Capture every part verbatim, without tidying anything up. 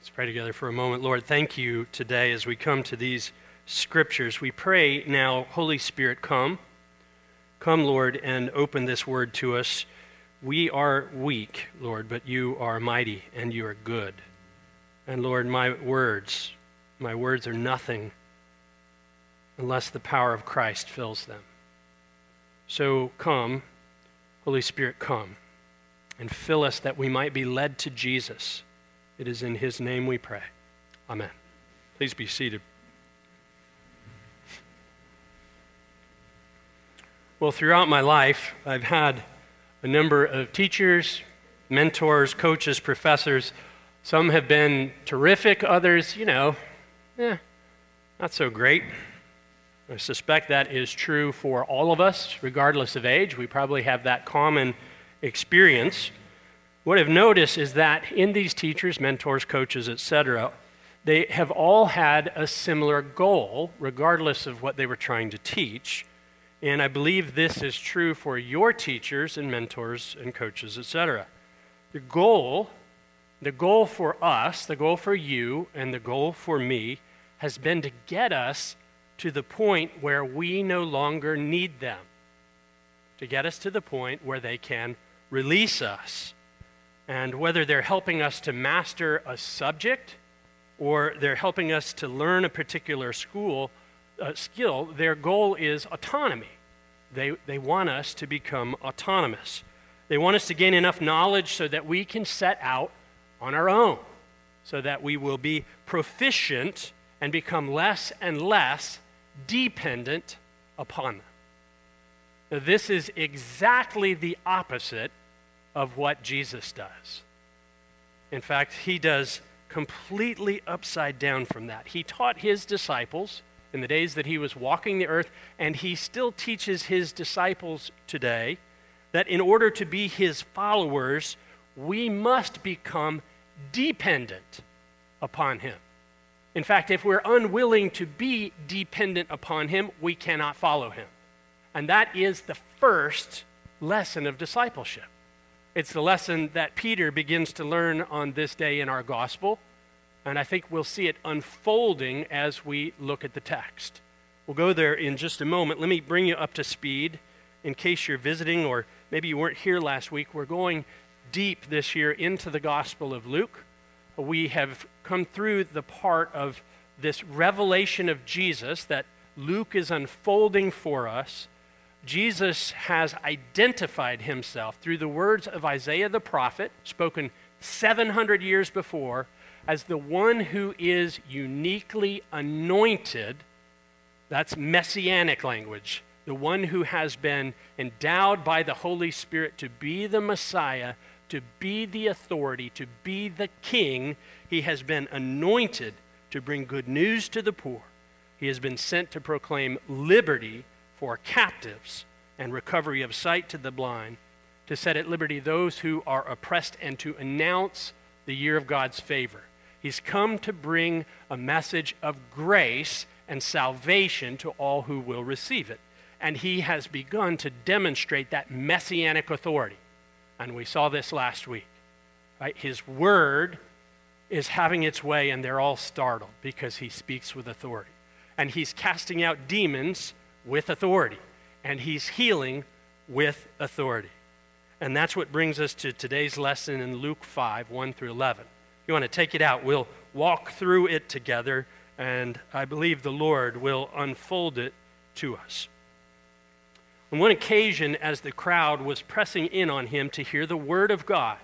Let's pray together for a moment. Lord, thank you today as we come to these scriptures. We pray now, Holy Spirit, come. Come, Lord, and open this word to us. We are weak, Lord, but you are mighty and you are good. And Lord, my words, my words are nothing unless the power of Christ fills them. So come, Holy Spirit, come and fill us that we might be led to Jesus. It is in his name we pray. Amen. Please be seated. Well, throughout my life, I've had a number of teachers, mentors, coaches, professors. Some have been terrific, others, you know, eh, not so great. I suspect that is true for all of us, regardless of age. We probably have that common experience. What I've noticed is that in these teachers, mentors, coaches, et cetera, they have all had a similar goal, regardless of what they were trying to teach. And I believe this is true for your teachers and mentors and coaches, et cetera. The goal, the goal for us, the goal for you, and the goal for me has been to get us to the point where we no longer need them, to get us to the point where they can release us. And whether they're helping us to master a subject or they're helping us to learn a particular school uh, skill, their goal is autonomy. They, they want us to become autonomous. They want us to gain enough knowledge so that we can set out on our own, so that we will be proficient and become less and less dependent upon them. Now, this is exactly the opposite of what Jesus does. In fact, he does completely upside down from that. He taught his disciples in the days that he was walking the earth, and he still teaches his disciples today that in order to be his followers, we must become dependent upon him. In fact, if we're unwilling to be dependent upon him, we cannot follow him. And that is the first lesson of discipleship. It's the lesson that Peter begins to learn on this day in our gospel, and I think we'll see it unfolding as we look at the text. We'll go there in just a moment. Let me bring you up to speed in case you're visiting or maybe you weren't here last week. We're going deep this year into the Gospel of Luke. We have come through the part of this revelation of Jesus that Luke is unfolding for us. Jesus has identified himself through the words of Isaiah the prophet, spoken seven hundred years before, as the one who is uniquely anointed. That's messianic language. The one who has been endowed by the Holy Spirit to be the Messiah, to be the authority, to be the king. He has been anointed to bring good news to the poor. He has been sent to proclaim liberty for captives and recovery of sight to the blind, to set at liberty those who are oppressed, and to announce the year of God's favor. He's come to bring a message of grace and salvation to all who will receive it. And he has begun to demonstrate that messianic authority. And we saw this last week, right? His word is having its way, and they're all startled because he speaks with authority. And he's casting out demons with authority, and he's healing with authority. And that's what brings us to today's lesson in Luke five, one through eleven. If you want to take it out, we'll walk through it together, and I believe the Lord will unfold it to us. On one occasion, as the crowd was pressing in on him to hear the word of God,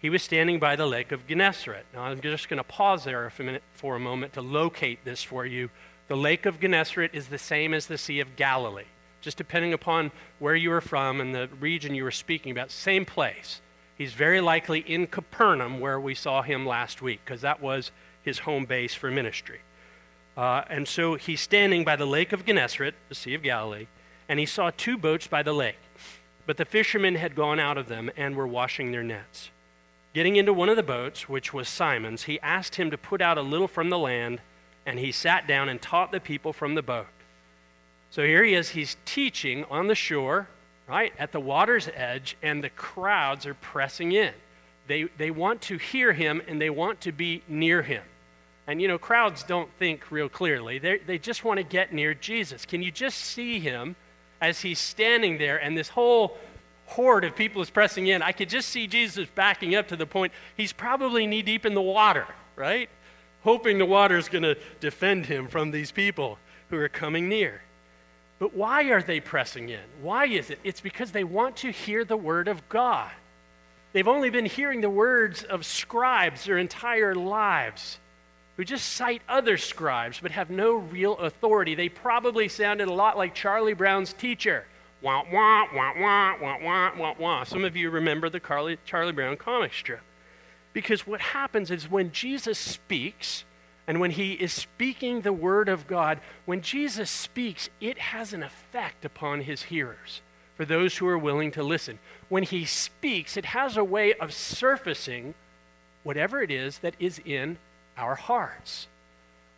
he was standing by the lake of Gennesaret. Now, I'm just going to pause there for a minute, for a moment to locate this for you. The Lake of Gennesaret is the same as the Sea of Galilee, just depending upon where you were from and the region you were speaking about, same place. He's very likely in Capernaum, where we saw him last week, because that was his home base for ministry. Uh, and so he's standing by the Lake of Gennesaret, the Sea of Galilee, and he saw two boats by the lake. But the fishermen had gone out of them and were washing their nets. Getting into one of the boats, which was Simon's, he asked him to put out a little from the land, and he sat down and taught the people from the boat. So here he is, he's teaching on the shore, right, at the water's edge, and the crowds are pressing in. They, they want to hear him, and they want to be near him. And, you know, crowds don't think real clearly. They they just want to get near Jesus. Can you just see him as he's standing there, and this whole horde of people is pressing in? I could just see Jesus backing up to the point he's probably knee-deep in the water, right? Hoping the water's going to defend him from these people who are coming near. But why are they pressing in? Why is it? It's because they want to hear the word of God. They've only been hearing the words of scribes their entire lives, who just cite other scribes but have no real authority. They probably sounded a lot like Charlie Brown's teacher. Wah, wah, wah, wah, wah, wah, wah, wah. Some of you remember the Carly, Charlie Brown comic strip. Because what happens is when Jesus speaks, and when he is speaking the word of God, when Jesus speaks, it has an effect upon his hearers, for those who are willing to listen. When he speaks, it has a way of surfacing whatever it is that is in our hearts.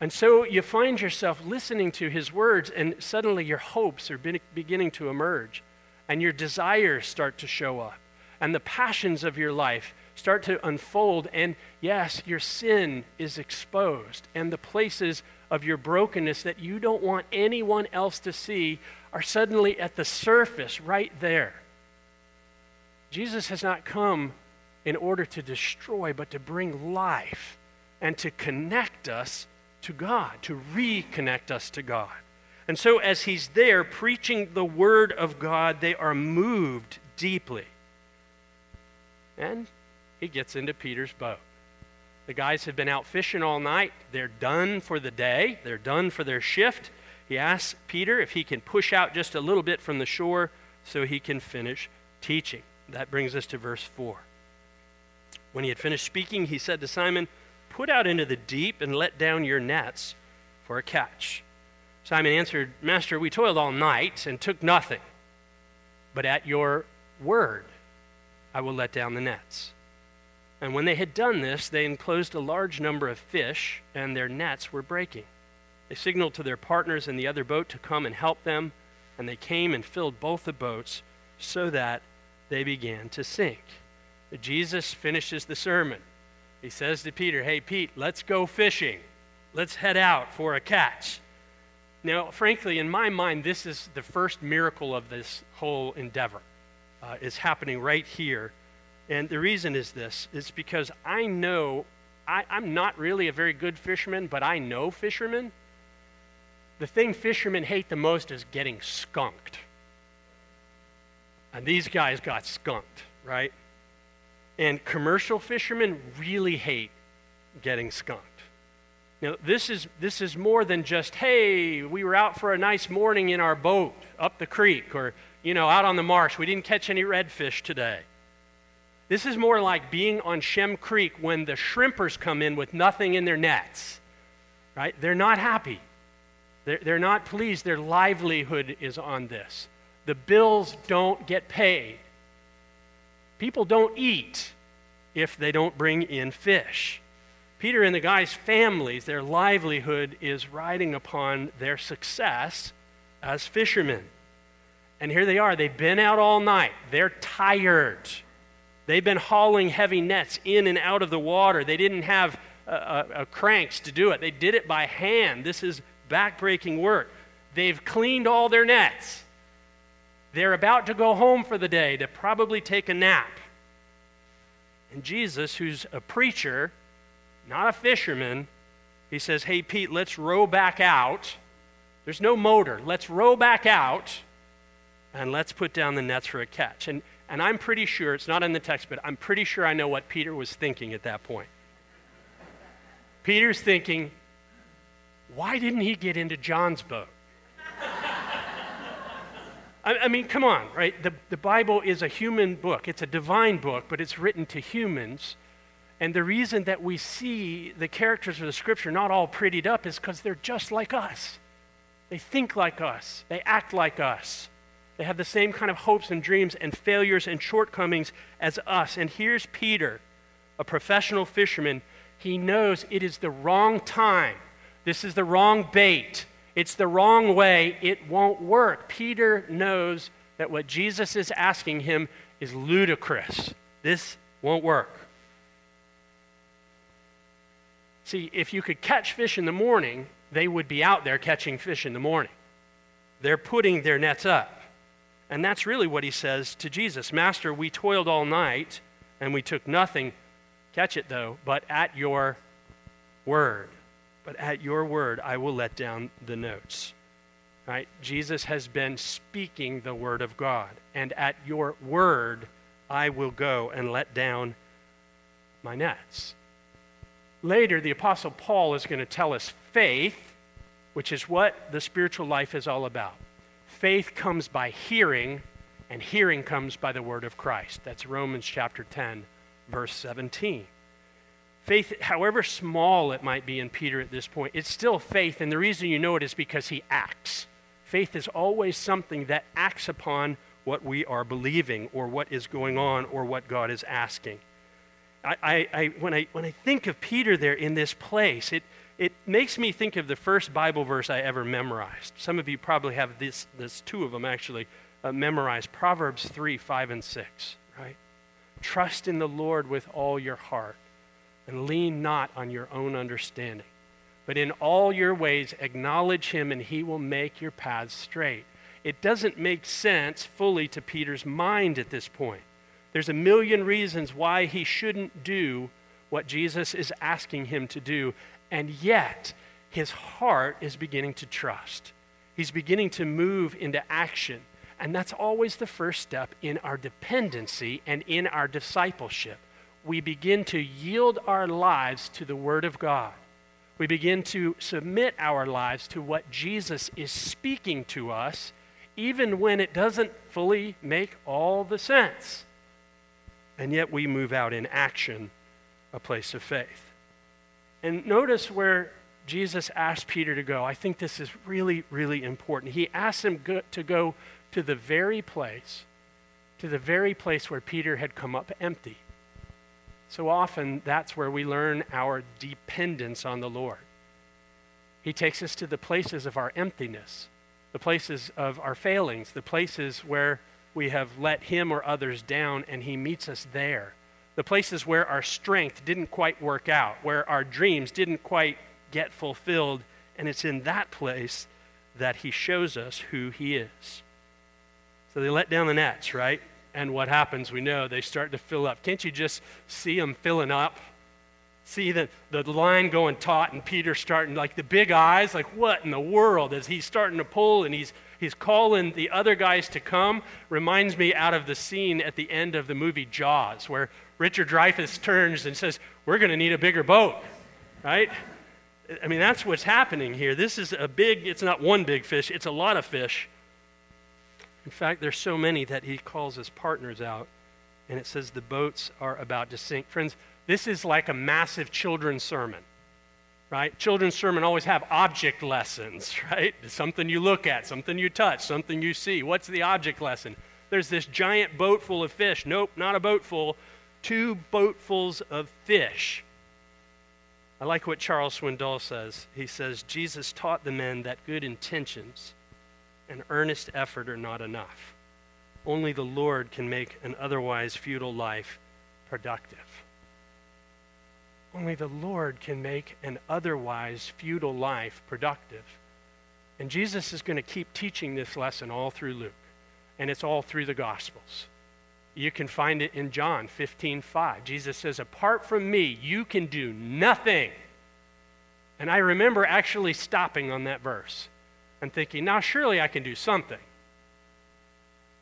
And so you find yourself listening to his words, and suddenly your hopes are beginning to emerge, and your desires start to show up, and the passions of your life start to unfold, and yes, your sin is exposed, and the places of your brokenness that you don't want anyone else to see are suddenly at the surface right there. Jesus has not come in order to destroy, but to bring life and to connect us to God, to reconnect us to God. And so as he's there preaching the word of God, they are moved deeply. And he gets into Peter's boat. The guys have been out fishing all night. They're done for the day. They're done for their shift. He asks Peter if he can push out just a little bit from the shore so he can finish teaching. That brings us to verse four. When he had finished speaking, he said to Simon, "Put out into the deep and let down your nets for a catch." Simon answered, "Master, we toiled all night and took nothing, but at your word I will let down the nets." And when they had done this, they enclosed a large number of fish, and their nets were breaking. They signaled to their partners in the other boat to come and help them, and they came and filled both the boats so that they began to sink. Jesus finishes the sermon. He says to Peter, "Hey, Pete, let's go fishing. Let's head out for a catch." Now, frankly, in my mind, this is the first miracle of this whole endeavor. Uh, it's happening right here. And the reason is this. It's because I know, I, I'm not really a very good fisherman, but I know fishermen. The thing fishermen hate the most is getting skunked. And these guys got skunked, right? And commercial fishermen really hate getting skunked. Now, this is this is more than just, hey, we were out for a nice morning in our boat up the creek, or, you know, out on the marsh. We didn't catch any redfish today. This is more like being on Shem Creek when the shrimpers come in with nothing in their nets, right? They're not happy. They're, they're not pleased. Their livelihood is on this. The bills don't get paid. People don't eat if they don't bring in fish. Peter and the guys' families, their livelihood is riding upon their success as fishermen. And here they are. They've been out all night. They're tired. They've been hauling heavy nets in and out of the water. They didn't have uh, uh, cranks to do it. They did it by hand. This is backbreaking work. They've cleaned all their nets. They're about to go home for the day to probably take a nap. And Jesus, who's a preacher, not a fisherman, he says, "Hey, Pete, let's row back out. There's no motor. Let's row back out, and let's put down the nets for a catch." And and I'm pretty sure, it's not in the text, but I'm pretty sure I know what Peter was thinking at that point. Peter's thinking, why didn't he get into John's boat? I mean, come on, right? The, the Bible is a human book. It's a divine book, but it's written to humans. And the reason that we see the characters of the Scripture not all prettied up is because they're just like us. They think like us. They act like us. They have the same kind of hopes and dreams and failures and shortcomings as us. And here's Peter, a professional fisherman. He knows it is the wrong time. This is the wrong bait. It's the wrong way. It won't work. Peter knows that what Jesus is asking him is ludicrous. This won't work. See, if you could catch fish in the morning, they would be out there catching fish in the morning. They're putting their nets up. And that's really what he says to Jesus. Master, we toiled all night and we took nothing. Catch it though, but at your word. But at your word, I will let down the nets. Right? Jesus has been speaking the word of God. And at your word, I will go and let down my nets. Later, the Apostle Paul is going to tell us faith, which is what the spiritual life is all about. Faith comes by hearing, and hearing comes by the word of Christ. That's Romans chapter ten, verse seventeen. Faith, however small it might be in Peter at this point, it's still faith, and the reason you know it is because he acts. Faith is always something that acts upon what we are believing or what is going on or what God is asking. I, I, I when I when I think of Peter there in this place, it it makes me think of the first Bible verse I ever memorized. Some of you probably have this, this two of them actually uh, memorized, Proverbs three, five, and six, right? Trust in the Lord with all your heart and lean not on your own understanding, but in all your ways acknowledge him and he will make your paths straight. It doesn't make sense fully to Peter's mind at this point. There's a million reasons why he shouldn't do what Jesus is asking him to do, and yet his heart is beginning to trust. He's beginning to move into action, and that's always the first step in our dependency and in our discipleship. We begin to yield our lives to the Word of God. We begin to submit our lives to what Jesus is speaking to us, even when it doesn't fully make all the sense. And yet we move out in action, a place of faith. And notice where Jesus asked Peter to go. I think this is really, really important. He asked him go- to go to the very place, to the very place where Peter had come up empty. So often, that's where we learn our dependence on the Lord. He takes us to the places of our emptiness, the places of our failings, the places where we have let him or others down, and he meets us there. The places where our strength didn't quite work out, where our dreams didn't quite get fulfilled, and it's in that place that he shows us who he is. So they let down the nets, right? And what happens? We know they start to fill up. Can't you just see them filling up? See the, the line going taut and Peter starting, like the big eyes, like what in the world? As he's starting to pull and he's He's calling the other guys to come. Reminds me out of the scene at the end of the movie Jaws, where Richard Dreyfuss turns and says, we're going to need a bigger boat, right? I mean, that's what's happening here. This is a big, it's not one big fish, it's a lot of fish. In fact, there's so many that he calls his partners out, and it says the boats are about to sink. Friends, this is like a massive children's sermon. Right? Children's sermon always have object lessons, right? Something you look at, something you touch, something you see. What's the object lesson? There's this giant boat full of fish. Nope, not a boat full. Two boatfuls of fish. I like what Charles Swindoll says. He says, Jesus taught the men that good intentions and earnest effort are not enough. Only the Lord can make an otherwise futile life productive. Only the Lord can make an otherwise futile life productive. And Jesus is going to keep teaching this lesson all through Luke, and it's all through the Gospels. You can find it in John fifteen five. Jesus says, apart from me, you can do nothing. And I remember actually stopping on that verse and thinking, now surely I can do something.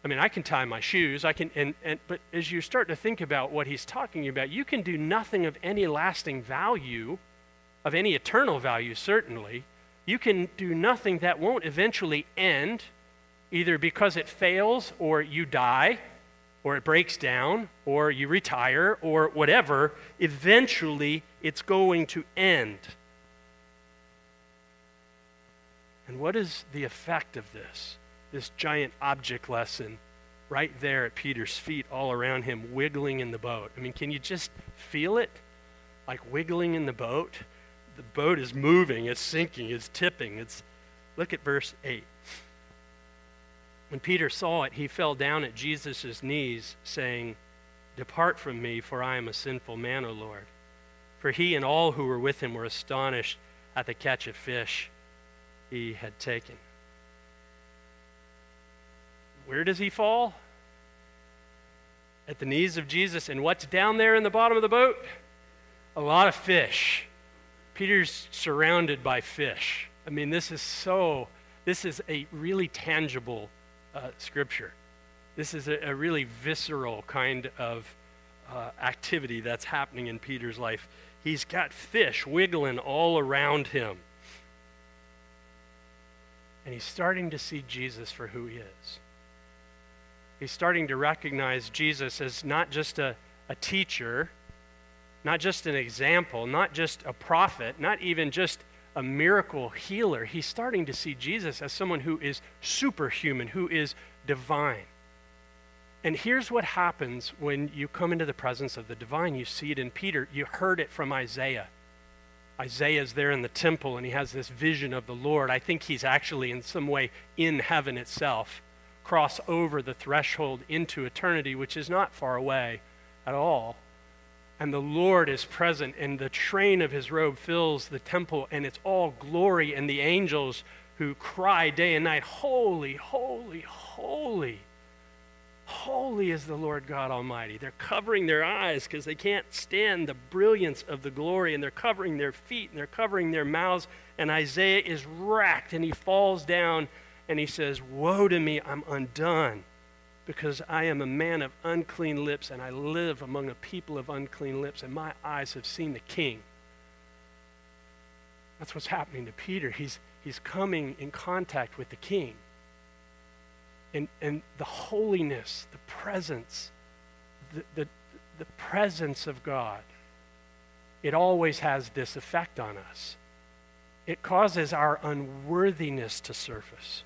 I mean, I can tie my shoes, I can, and, and but as you start to think about what he's talking about, you can do nothing of any lasting value, of any eternal value, certainly. You can do nothing that won't eventually end, either because it fails, or you die, or it breaks down, or you retire, or whatever. Eventually, it's going to end. And what is the effect of this? This giant object lesson right there at Peter's feet, all around him, wiggling in the boat. I mean, can you just feel it? Like wiggling in the boat? The boat is moving, it's sinking, it's tipping. It's Look at verse eight. When Peter saw it, he fell down at Jesus' knees, saying, depart from me, for I am a sinful man, O Lord. for he and all who were with him were astonished at the catch of fish he had taken. Where does he fall? At the knees of Jesus. And what's down there in the bottom of the boat? A lot of fish. Peter's surrounded by fish. I mean, this is so, this is a really tangible uh, scripture. This is a, a really visceral kind of uh, activity that's happening in Peter's life. He's got fish wiggling all around him. And he's starting to see Jesus for who he is. He's starting to recognize Jesus as not just a, a teacher, not just an example, not just a prophet, not even just a miracle healer. He's starting to see Jesus as someone who is superhuman, who is divine. And here's what happens when you come into the presence of the divine. You see it in Peter. You heard it from Isaiah. Isaiah's there in the temple, and he has this vision of the Lord. I think he's actually in some way in heaven itself, cross over the threshold into eternity, which is not far away at all. And the Lord is present, and the train of his robe fills the temple, and it's all glory, and the angels who cry day and night, holy, holy, holy, holy is the Lord God Almighty. They're covering their eyes because they can't stand the brilliance of the glory, and they're covering their feet, and they're covering their mouths, and Isaiah is racked, and he falls down, and he says, woe to me, I'm undone, because I am a man of unclean lips, and I live among a people of unclean lips, and my eyes have seen the King. That's what's happening to Peter. He's, he's coming in contact with the King. And, and the holiness, the presence, the, the, the presence of God, it always has this effect on us. It causes our unworthiness to surface.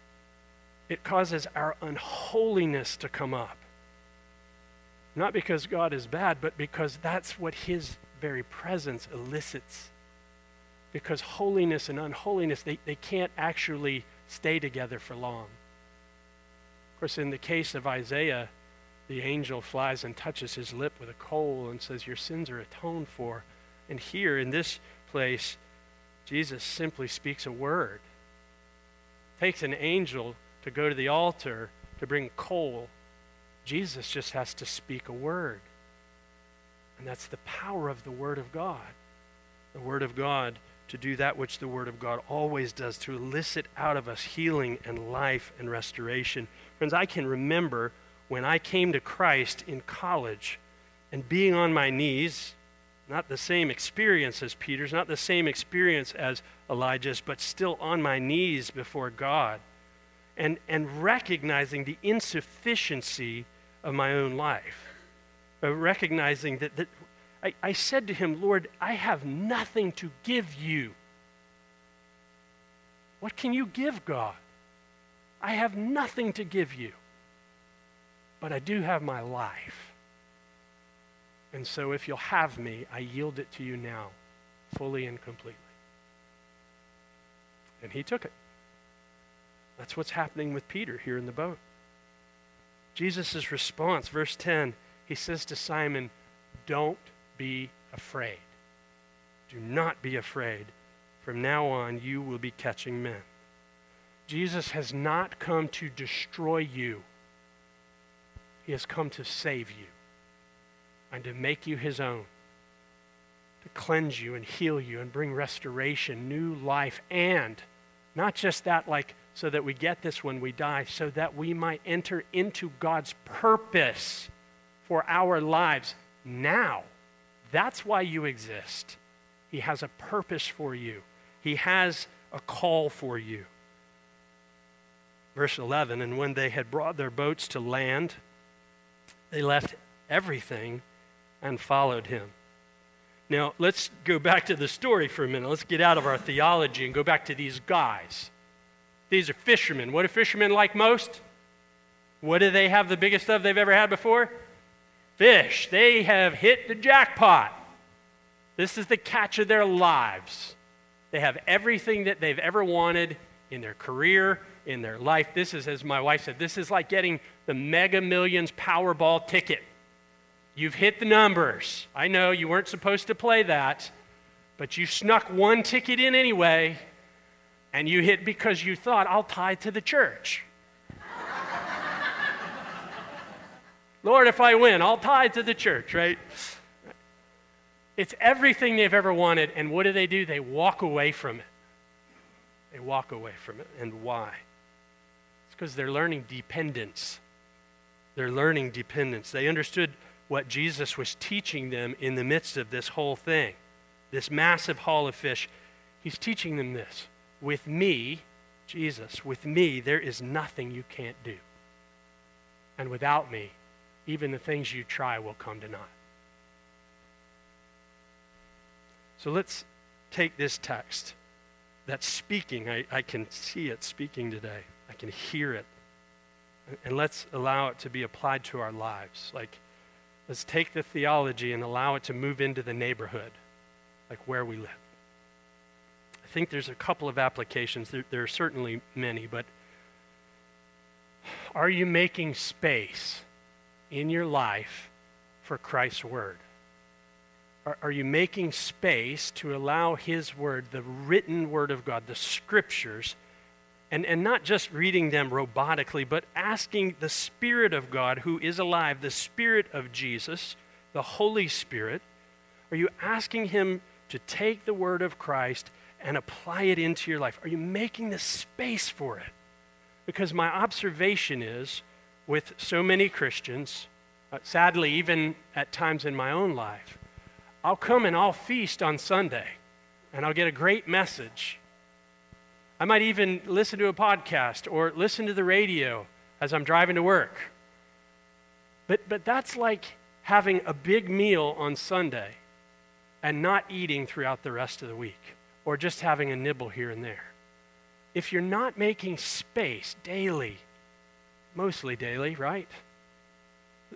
It causes our unholiness to come up. Not because God is bad, but because that's what his very presence elicits. Because holiness and unholiness, they, they can't actually stay together for long. Of course, in the case of Isaiah, the angel flies and touches his lip with a coal and says, your sins are atoned for. And here in this place, Jesus simply speaks a word. Takes an angel to go to the altar to bring coal. Jesus just has to speak a word. And that's the power of the Word of God. The Word of God to do that which the Word of God always does, to elicit out of us healing and life and restoration. Friends, I can remember when I came to Christ in college and being on my knees, not the same experience as Peter's, not the same experience as Elijah's, but still on my knees before God. And, and recognizing the insufficiency of my own life, recognizing that, that I, I said to him, Lord, I have nothing to give you. What can you give, God? I have nothing to give you, but I do have my life. And so if you'll have me, I yield it to you now, fully and completely. And he took it. That's what's happening with Peter here in the boat. Jesus' response, verse ten, he says to Simon, don't be afraid. Do not be afraid. From now on, you will be catching men. Jesus has not come to destroy you. He has come to save you and to make you his own, to cleanse you and heal you and bring restoration, new life, and not just that, like, so that we get this when we die, so that we might enter into God's purpose for our lives now. That's why you exist. He has a purpose for you. He has a call for you. Verse eleven, and when they had brought their boats to land, they left everything and followed him. Now, let's go back to the story for a minute. Let's get out of our theology and go back to these guys. These are fishermen. What do fishermen like most? What do they have the biggest of they've ever had before? Fish. They have hit the jackpot. This is the catch of their lives. They have everything that they've ever wanted in their career, in their life. This is, as my wife said, this is like getting the Mega Millions Powerball ticket. You've hit the numbers. I know you weren't supposed to play that, but you snuck one ticket in anyway, and you hit because you thought, I'll tithe to the church. Lord, if I win, I'll tithe to the church, right? It's everything they've ever wanted, and what do they do? They walk away from it. They walk away from it, and why? It's because they're learning dependence. They're learning dependence. They understood what Jesus was teaching them in the midst of this whole thing, this massive haul of fish. He's teaching them this. With me, Jesus, with me, there is nothing you can't do. And without me, even the things you try will come to naught. So let's take this text that's speaking. I, I can see it speaking today. I can hear it. And let's allow it to be applied to our lives. Like, let's take the theology and allow it to move into the neighborhood, like where we live. I think there's a couple of applications. There, there are certainly many, but are you making space in your life for Christ's word? Are, are you making space to allow his word, the written word of God, the scriptures, And, and not just reading them robotically, but asking the Spirit of God who is alive, the Spirit of Jesus, the Holy Spirit, are you asking him to take the word of Christ and apply it into your life? Are you making the space for it? Because my observation is, with so many Christians, uh, sadly, even at times in my own life, I'll come and I'll feast on Sunday, and I'll get a great message. I might even listen to a podcast or listen to the radio as I'm driving to work. But but that's like having a big meal on Sunday and not eating throughout the rest of the week, or just having a nibble here and there. If you're not making space daily, mostly daily, right,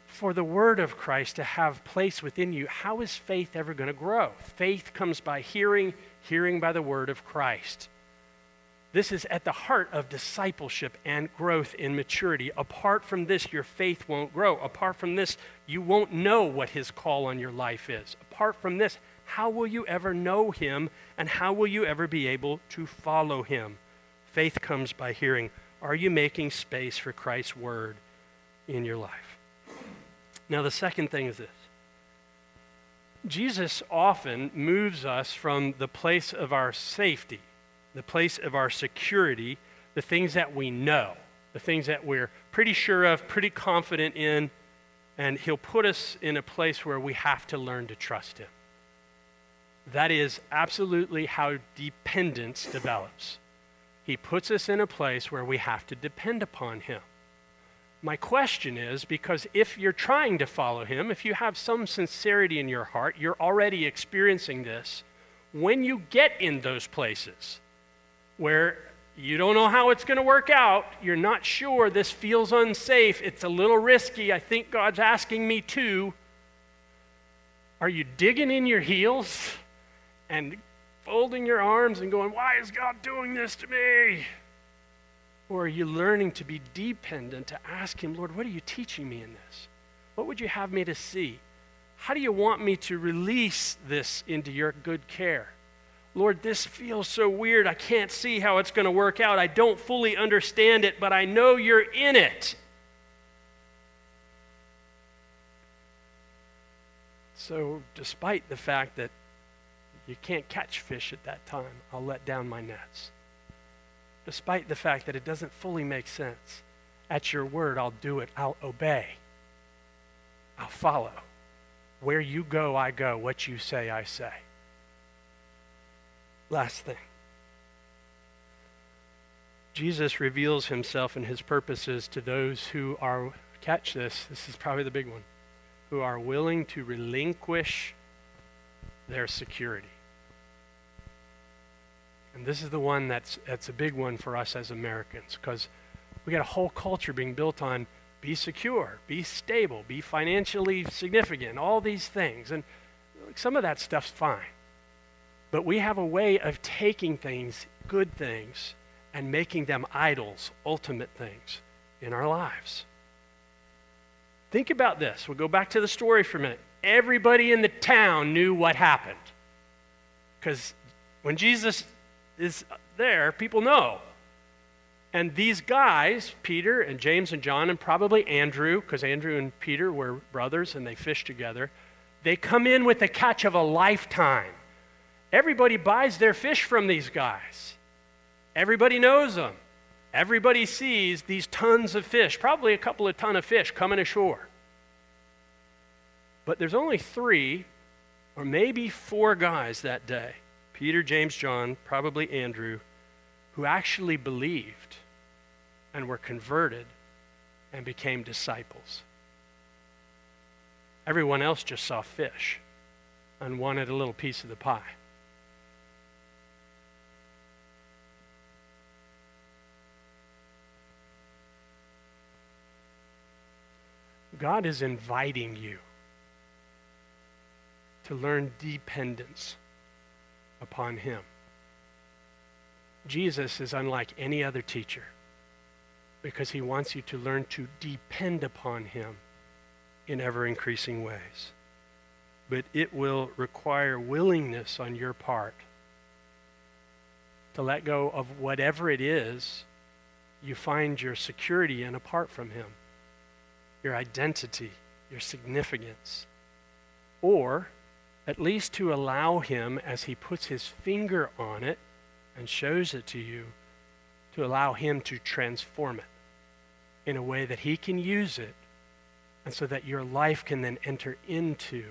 for the word of Christ to have place within you, how is faith ever going to grow? Faith comes by hearing, hearing by the word of Christ. This is at the heart of discipleship and growth in maturity. Apart from this, your faith won't grow. Apart from this, you won't know what his call on your life is. Apart from this, how will you ever know him, and how will you ever be able to follow him? Faith comes by hearing. Are you making space for Christ's word in your life? Now, the second thing is this. Jesus often moves us from the place of our safety, the place of our security, the things that we know, the things that we're pretty sure of, pretty confident in, and he'll put us in a place where we have to learn to trust him. That is absolutely how dependence develops. He puts us in a place where we have to depend upon him. My question is, because if you're trying to follow him, if you have some sincerity in your heart, you're already experiencing this, when you get in those places where you don't know how it's going to work out, you're not sure, this feels unsafe, it's a little risky, I think God's asking me to, are you digging in your heels and folding your arms and going, why is God doing this to me? Or are you learning to be dependent, to ask him, Lord, what are you teaching me in this? What would you have me to see? How do you want me to release this into your good care? Lord, this feels so weird. I can't see how it's going to work out. I don't fully understand it, but I know you're in it. So despite the fact that you can't catch fish at that time, I'll let down my nets. Despite the fact that it doesn't fully make sense, at your word, I'll do it. I'll obey. I'll follow. Where you go, I go. What you say, I say. Last thing. Jesus reveals himself and his purposes to those who are, catch this, this is probably the big one, who are willing to relinquish their security. And this is the one that's, that's a big one for us as Americans, because we got a whole culture being built on be secure, be stable, be financially significant, all these things. And some of that stuff's fine. But we have a way of taking things, good things, and making them idols, ultimate things in our lives. Think about this. We'll go back to the story for a minute. Everybody in the town knew what happened. Because when Jesus is there, people know. And these guys, Peter and James and John, and probably Andrew, because Andrew and Peter were brothers and they fished together, they come in with the catch of a lifetime. Everybody buys their fish from these guys. Everybody knows them. Everybody sees these tons of fish, probably a couple of ton of fish coming ashore. But there's only three or maybe four guys that day, Peter, James, John, probably Andrew, who actually believed and were converted and became disciples. Everyone else just saw fish and wanted a little piece of the pie. God is inviting you to learn dependence upon Him. Jesus is unlike any other teacher because He wants you to learn to depend upon Him in ever-increasing ways. But it will require willingness on your part to let go of whatever it is you find your security in apart from Him, your identity, your significance, or at least to allow Him, as He puts His finger on it and shows it to you, to allow Him to transform it in a way that He can use it, and so that your life can then enter into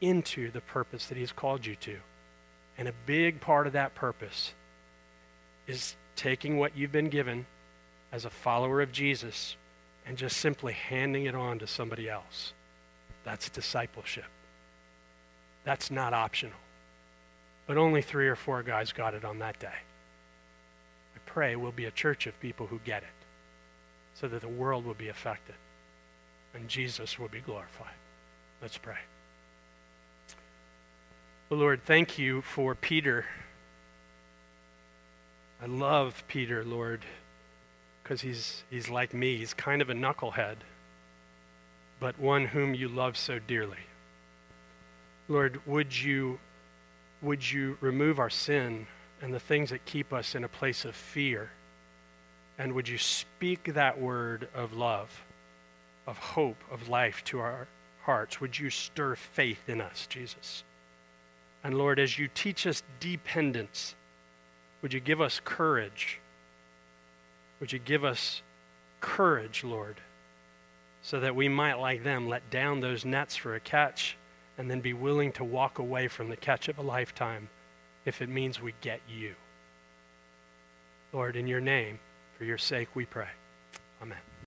into the purpose that He's called you to. And a big part of that purpose is taking what you've been given as a follower of Jesus and just simply handing it on to somebody else. That's discipleship. That's not optional. But only three or four guys got it on that day. I pray we'll be a church of people who get it, so that the world will be affected and Jesus will be glorified. Let's pray. Well, Lord, thank you for Peter. I love Peter, Lord, because he's, he's like me. He's kind of a knucklehead, but one whom you love so dearly. Lord, would you Would you remove our sin and the things that keep us in a place of fear? And would you speak that word of love, of hope, of life to our hearts? Would you stir faith in us, Jesus? And Lord, as you teach us dependence, would you give us courage? Would you give us courage, Lord, so that we might, like them, let down those nets for a catch, and then be willing to walk away from the catch of a lifetime if it means we get you. Lord, in your name, for your sake, we pray. Amen.